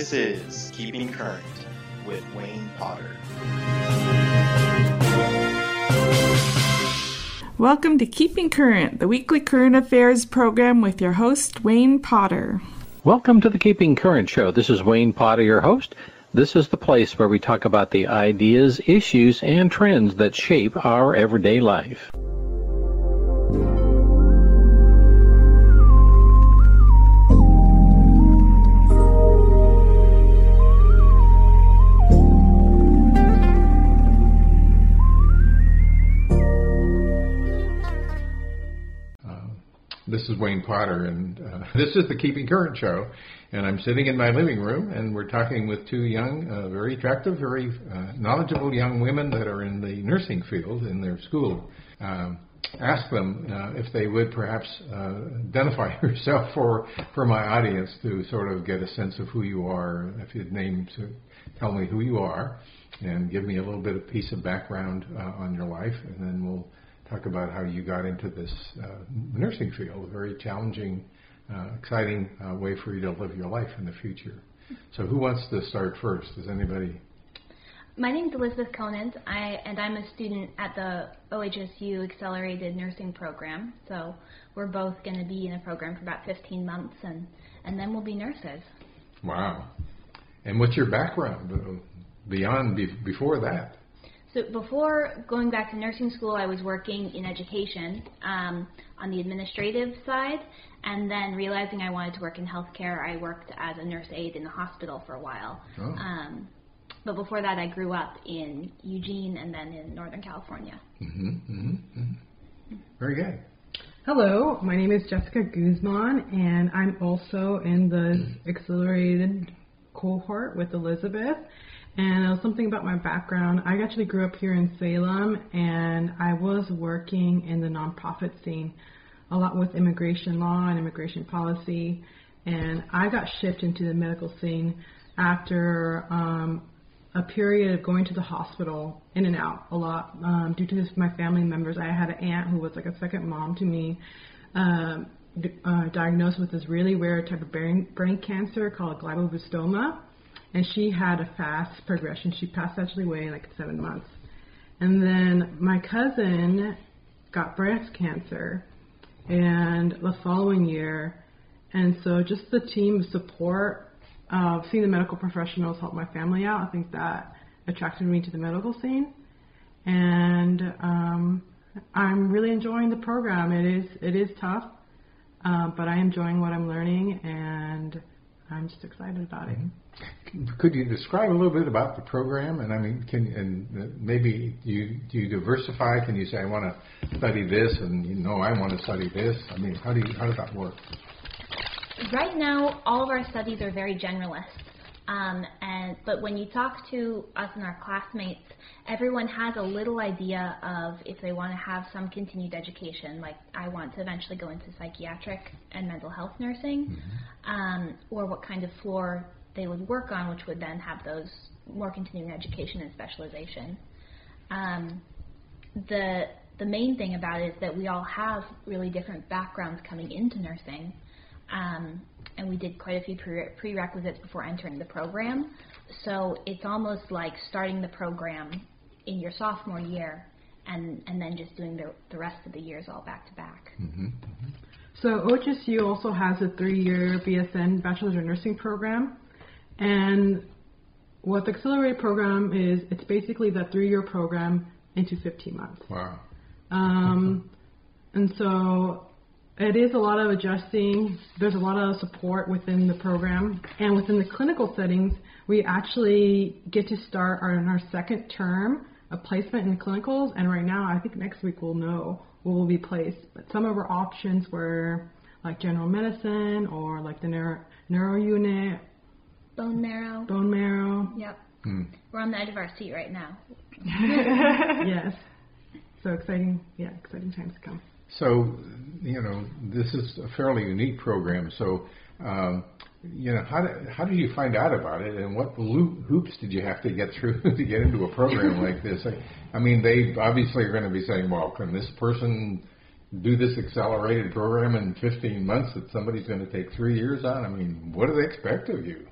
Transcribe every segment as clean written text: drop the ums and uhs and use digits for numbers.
This is Keeping Current with Wayne Potter. Welcome to Keeping Current, the weekly current affairs program with your host, Wayne Potter. Welcome to the Keeping Current show. This is Wayne Potter, your host. This is the place where we talk about the ideas, issues, and trends that shape our everyday life. This is Wayne Potter, and this is the Keeping Current show, and I'm sitting in my living room, and we're talking with two young, very attractive, very knowledgeable young women that are in the nursing field in their school. Ask them if they would perhaps identify yourself for my audience to sort of get a sense of who you are. If you'd name, to tell me who you are, and give me a little bit of piece of background on your life, and then we'll talk about how you got into this nursing field, a very challenging, exciting way for you to live your life in the future. So who wants to start first? Does anybody? My name is Elizabeth Conant, I'm a student at the OHSU Accelerated Nursing Program. So we're both going to be in a program for about 15 months, and then we'll be nurses. Wow. And what's your background before that? So before going back to nursing school, I was working in education on the administrative side, and then realizing I wanted to work in healthcare, I worked as a nurse aide in the hospital for a while. Oh. But before that, I grew up in Eugene and then in Northern California. Mm-hmm, mm-hmm, mm-hmm. Very good. Hello, my name is Jessica Guzman, and I'm also in the accelerated cohort with Elizabeth. And something about my background, I actually grew up here in Salem, and I was working in the nonprofit scene a lot with immigration law and immigration policy, and I got shipped into the medical scene after a period of going to the hospital in and out a lot due to my family members. I had an aunt who was like a second mom to me, diagnosed with this really rare type of brain cancer called glioblastoma. And she had a fast progression. She passed actually away in like 7 months. And then my cousin got breast cancer and the following year. And so just the team support of seeing the medical professionals help my family out, I think that attracted me to the medical scene. And I'm really enjoying the program. It is tough, but I'm enjoying what I'm learning, and I'm just excited about it. Could you describe a little bit about the program? And I mean, maybe do you diversify? Can you say I want to study this, and I want to study this? I mean, how does that work? Right now, all of our studies are very generalist. But when you talk to us and our classmates, everyone has a little idea of if they want to have some continued education, like I want to eventually go into psychiatric and mental health nursing, mm-hmm. Or what kind of floor they would work on, which would then have those more continuing education and specialization. The main thing about it is that we all have really different backgrounds coming into nursing. And we did quite a few prerequisites before entering the program. So it's almost like starting the program in your sophomore year and then just doing the rest of the years all back to back. Mm-hmm. Mm-hmm. So OHSU also has a 3-year BSN Bachelor's of Nursing program. And what the accelerated program is, it's basically that 3-year program into 15 months. Wow. And so it is a lot of adjusting. There's a lot of support within the program. And within the clinical settings, we actually get to start our second term of placement in clinicals. And right now, I think next week we'll know what will be placed. But some of our options were like general medicine or like the neuro unit. Bone marrow. Yep. Mm. We're on the edge of our seat right now. Yes. So exciting. Yeah, exciting times to come. So, this is a fairly unique program. So, how did you find out about it, and what hoops did you have to get through to get into a program like this? I mean, they obviously are going to be saying, well, can this person do this accelerated program in 15 months that somebody's going to take 3 years on? I mean, what do they expect of you?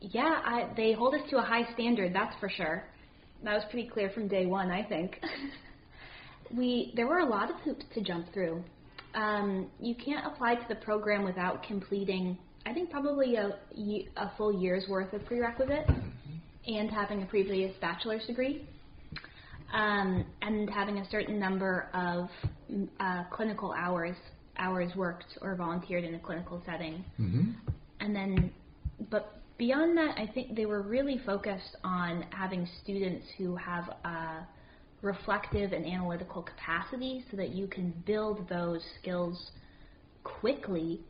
Yeah, they hold us to a high standard, that's for sure. That was pretty clear from day one, I think. There were a lot of hoops to jump through. You can't apply to the program without completing, I think, probably a full year's worth of prerequisites and having a previous bachelor's degree and having a certain number of clinical hours worked or volunteered in a clinical setting. Mm-hmm. But beyond that, I think they were really focused on having students who have a reflective and analytical capacity so that you can build those skills quickly,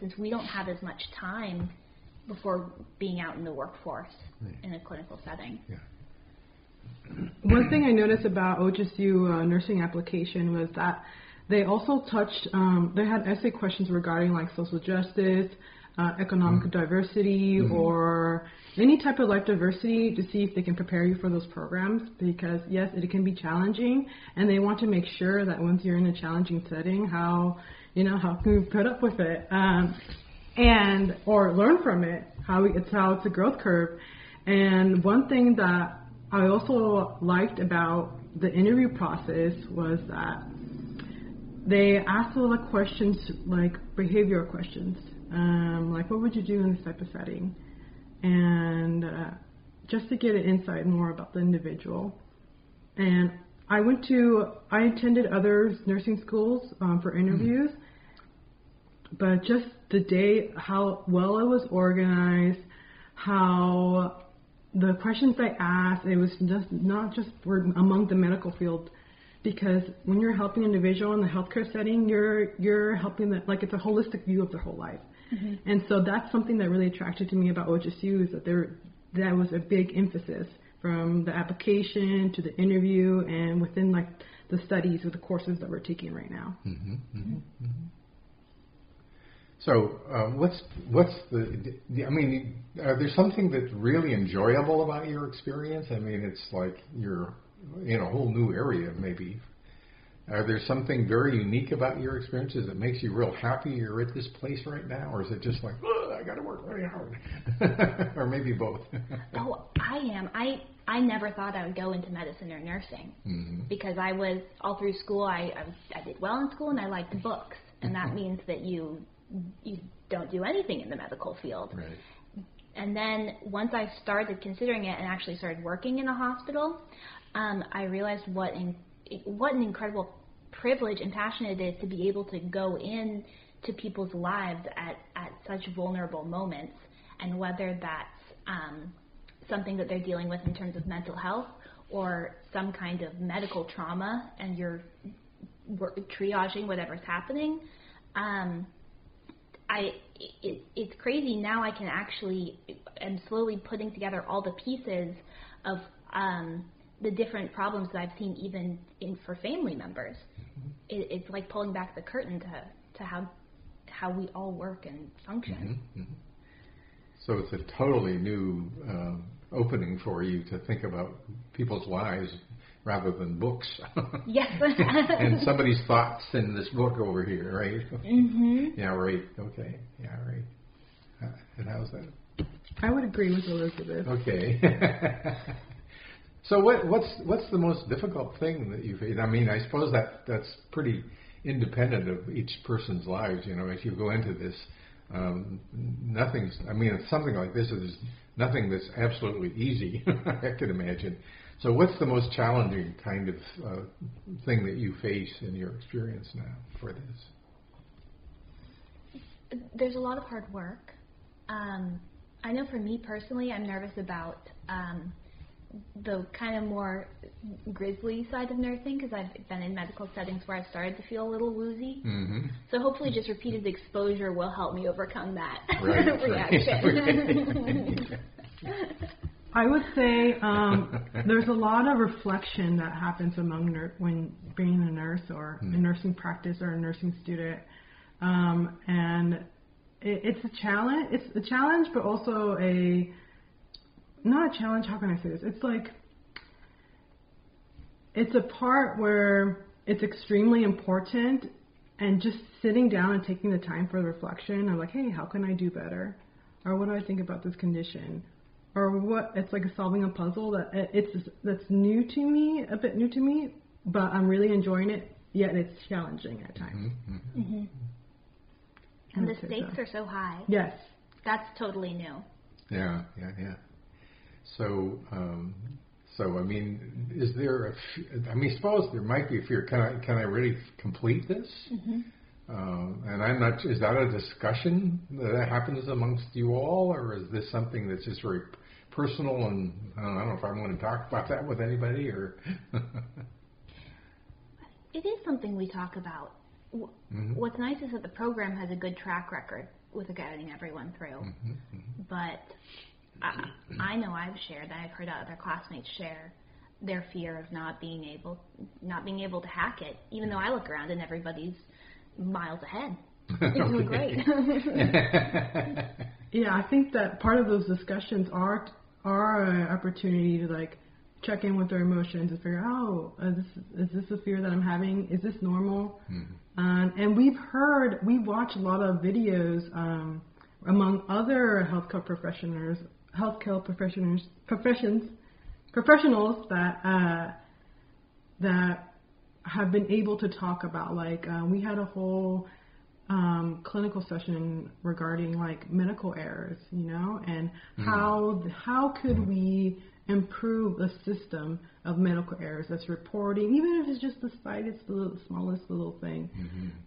since we don't have as much time before being out in the workforce in a clinical setting. Yeah. One thing I noticed about OHSU nursing application was that they also touched, they had essay questions regarding like social justice, economic mm-hmm. diversity, mm-hmm. or any type of life diversity to see if they can prepare you for those programs, because yes, it can be challenging, and they want to make sure that once you're in a challenging setting, how can you put up with it, and or learn from it, how it's a growth curve. And one thing that I also liked about the interview process was that they asked a lot of questions, like behavioral questions. Like, what would you do in this type of setting? And just to get an insight more about the individual. And I attended other nursing schools for interviews, mm-hmm. but just the day, how well it was organized, how the questions I asked, it was just not just among the medical field. Because when you're helping an individual in the healthcare setting, you're helping them, like it's a holistic view of their whole life. Mm-hmm. And so that's something that really attracted to me about OHSU, is that that was a big emphasis from the application to the interview and within like the studies of the courses that we're taking right now. Mm-hmm. Mm-hmm. Mm-hmm. So are there something that's really enjoyable about your experience? I mean, it's like you're in a whole new area, maybe. Are there something very unique about your experiences that makes you real happy you're at this place right now? Or is it just like, I got to work very hard? Or maybe both. Oh, I am. I never thought I would go into medicine or nursing, mm-hmm. because all through school, I did well in school and I liked books. And that means that you don't do anything in the medical field. Right. And then once I started considering it and actually started working in a hospital, I realized what an incredible privilege and passion it is to be able to go in to people's lives at such vulnerable moments, and whether that's something that they're dealing with in terms of mental health or some kind of medical trauma, and you're triaging whatever's happening. It's crazy now. I can actually am slowly putting together all the pieces of the different problems that I've seen, even for family members. Mm-hmm. It's like pulling back the curtain to how we all work and function. Mm-hmm. Mm-hmm. So it's a totally new opening for you to think about people's lives rather than books. Yes. And somebody's thoughts in this book over here, right? Mm-hmm. Yeah, right. Okay. Yeah, right. And how's that? I would agree with Elizabeth. Okay. So what's the most difficult thing that you face? I mean, I suppose that's pretty independent of each person's lives. You know, as you go into this, it's something like this is nothing that's absolutely easy. I can imagine. So what's the most challenging kind of thing that you face in your experience now for this? There's a lot of hard work. I know for me personally, I'm nervous about the kind of more grisly side of nursing, because I've been in medical settings where I've started to feel a little woozy. Mm-hmm. So hopefully just repeated exposure will help me overcome that reaction. Right. I would say there's a lot of reflection that happens among when being a nurse or mm-hmm. a nursing practice or a nursing student, and it's a challenge. It's a challenge, but also not a challenge. How can I say this? It's like it's a part where it's extremely important, and just sitting down and taking the time for reflection. I'm like, hey, how can I do better? or what do I think about this condition? Or what, it's like solving a puzzle that that's new to me, a bit new to me, but I'm really enjoying it, yet it's challenging at times. Mm-hmm. Mm-hmm. And the stakes are so high. Yes. That's totally new. Yeah. So I mean, is there I suppose there might be a fear. Can I really complete this? Mm-hmm. And I'm not. Is that a discussion that happens amongst you all, or is this something that's just very personal? And I don't know if I'm going to talk about that with anybody, or it is something we talk about. Mm-hmm. What's nice is that the program has a good track record with guiding everyone through. Mm-hmm. Mm-hmm. But I know I've shared, and I've heard other classmates share their fear of not being able to hack it, even though I look around and everybody's miles ahead. It's doing great. Yeah, I think that part of those discussions are an opportunity to like check in with their emotions and figure out, is this a fear that I'm having? Is this normal? Mm-hmm. And we watch a lot of videos among other healthcare professionals that that have been able to talk about, like, we had a whole clinical session regarding like medical errors, you know, and how could we improve the system of medical errors that's reporting, even if it's just the slightest, the smallest little thing.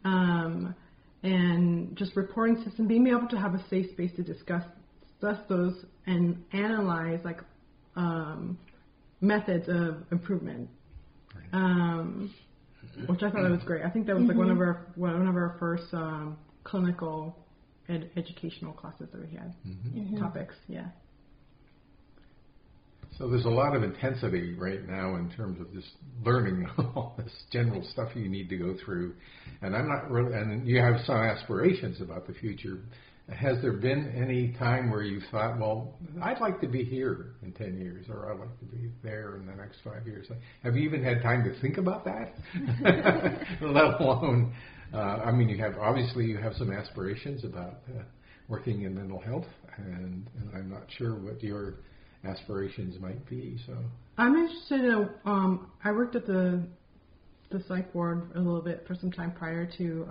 Mm-hmm. And just reporting system, being able to have a safe space to discuss those and analyze like methods of improvement, which I thought that was great. I think that was like one of our first clinical educational classes that we had. Mm-hmm. Topics, yeah. So there's a lot of intensity right now in terms of just learning all this general stuff you need to go through, and I'm not really. And you have some aspirations about the future. Has there been any time where you thought, well, I'd like to be here in 10 years, or I'd like to be there in the next 5 years? Have you even had time to think about that? Let alone, you have some aspirations about working in mental health, and I'm not sure what your aspirations might be. So I'm interested in. I worked at the psych ward a little bit for some time prior to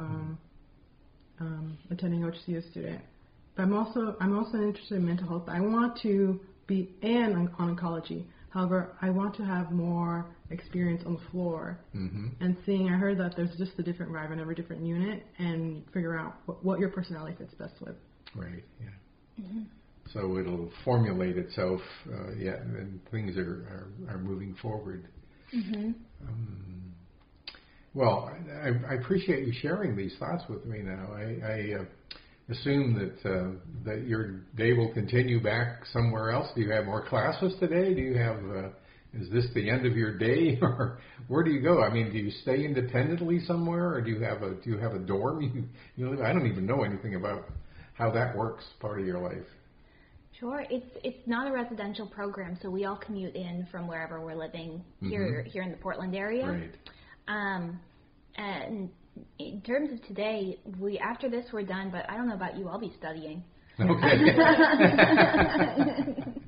attending OHSU as a student. But I'm also interested in mental health. I want to be in oncology. However, I want to have more experience on the floor, and seeing. I heard that there's just a different vibe in every different unit, and figure out what your personality fits best with. Right. Yeah. Mm-hmm. So it'll formulate itself, and things are moving forward. Mm-hmm. Well, I appreciate you sharing these thoughts with me now. I assume that your day will continue back somewhere else. Do you have more classes today? Do you have? Is this the end of your day, or where do you go? I mean, do you stay independently somewhere, or do you have a dorm? You know, I don't even know anything about how that works part of your life. Sure. It's not a residential program, so we all commute in from wherever we're living here in the Portland area. Right. And in terms of today, after this we're done, but I don't know about you, I'll be studying. Okay.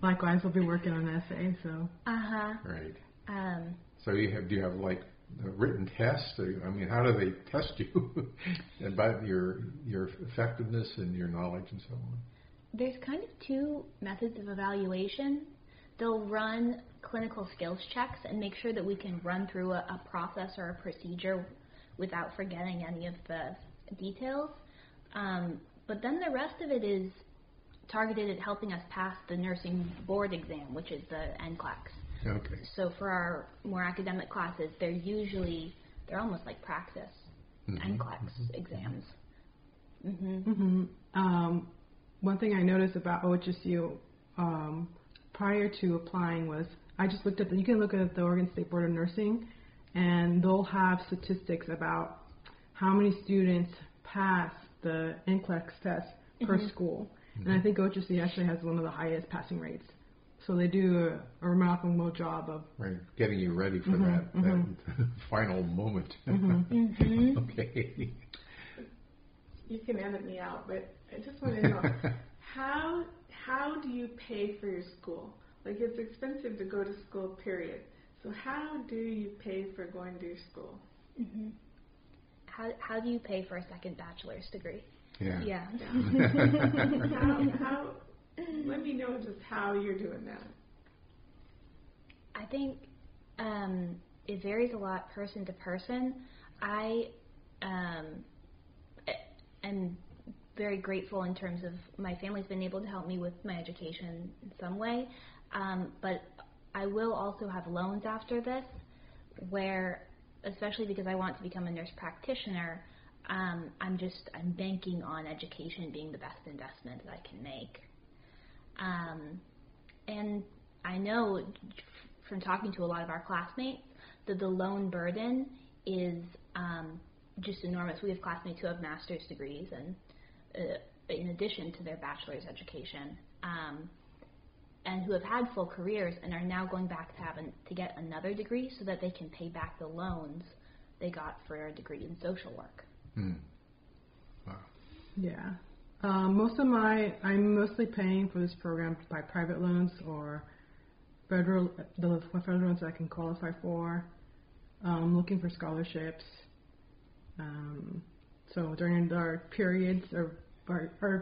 Likewise, we'll be working on an essay, so. Uh-huh. Right. So do you have like a written test? I mean, how do they test you about your effectiveness and your knowledge and so on? There's kind of two methods of evaluation. They'll run clinical skills checks and make sure that we can run through a process or a procedure without forgetting any of the details. But then the rest of it is targeted at helping us pass the nursing board exam, which is the NCLEX. Okay. So for our more academic classes, they're almost like praxis NCLEX exams. Mm-hmm. Mm-hmm. One thing I noticed about OHSU prior to applying was I just looked at you can look at the Oregon State Board of Nursing, and they'll have statistics about how many students pass the NCLEX test per school. Mm-hmm. And I think OHSU actually has one of the highest passing rates. So they do a remarkable job of getting you ready for that final moment. Mm-hmm. Okay. You can edit me out, but I just want to know How do you pay for your school? Like, it's expensive to go to school, period. So how do you pay for going to your school? Mm-hmm. How do you pay for a second bachelor's degree? Yeah. How? Let me know just how you're doing that. I think it varies a lot person to person. I am very grateful in terms of my family's been able to help me with my education in some way, but I will also have loans after this where, especially because I want to become a nurse practitioner, I'm banking on education being the best investment that I can make. And I know from talking to a lot of our classmates that the loan burden is just enormous. We have classmates who have master's degrees and in addition to their bachelor's education, and who have had full careers and are now going back to get another degree so that they can pay back the loans they got for a degree in social work. Mm. Wow. Yeah. I'm mostly paying for this program by private loans or federal loans that I can qualify for. Looking for scholarships. So during our periods or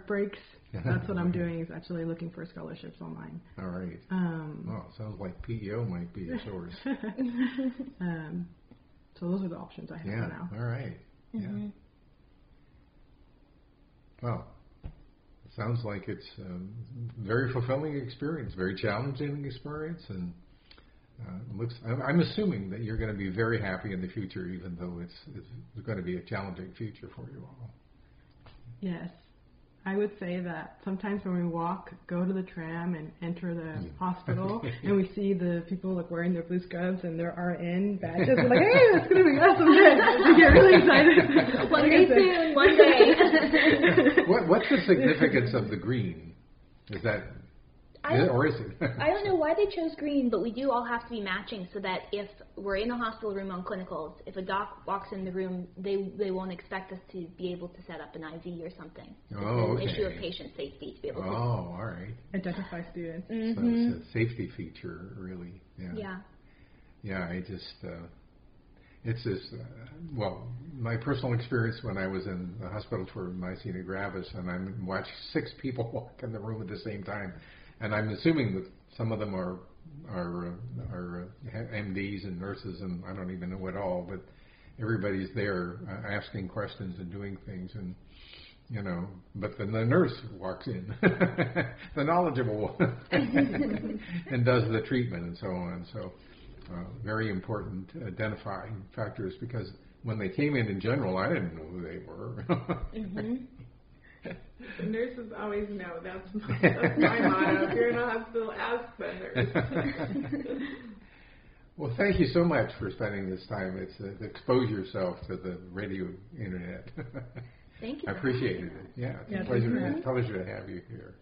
breaks, that's what I'm doing, is actually looking for scholarships online. All right. Sounds like PEO might be a source. So those are the options I have now. All right. Mm-hmm. Yeah. Well, it sounds like it's a very fulfilling experience, very challenging experience, and I'm assuming that you're going to be very happy in the future, even though it's going to be a challenging future for you all. Yes. I would say that sometimes when we go to the tram and enter the hospital, and we see the people wearing their blue scrubs and their RN badges, we're like, hey, that's going to be awesome. We get really excited. One day. What's the significance of the green? I don't know why they chose green, but we do all have to be matching so that if we're in a hospital room on clinicals, if a doc walks in the room, they won't expect us to be able to set up an IV or something. It's an issue of patient safety to be able to. Oh, all right. Identify students. Mm-hmm. So it's a safety feature, really. Yeah. Yeah. Yeah, my personal experience when I was in the hospital for Myasthenia Gravis, and I watched 6 people walk in the room at the same time. And I'm assuming that some of them are MDs and nurses, and I don't even know it all, but everybody's there asking questions and doing things, and but then the nurse walks in, the knowledgeable one, and does the treatment and so on. So very important identifying factors, because when they came in general, I didn't know who they were. Mm-hmm. The nurses always know. That's my motto. If you're in a hospital, ask the nurse. Well, thank you so much for spending this time. Expose yourself to the radio internet. Thank you. I appreciate it. Yeah, it's a pleasure. It's a pleasure to have you here.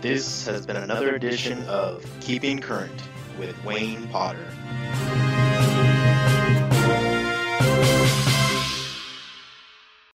This has been another edition of Keeping Current with Wayne Potter.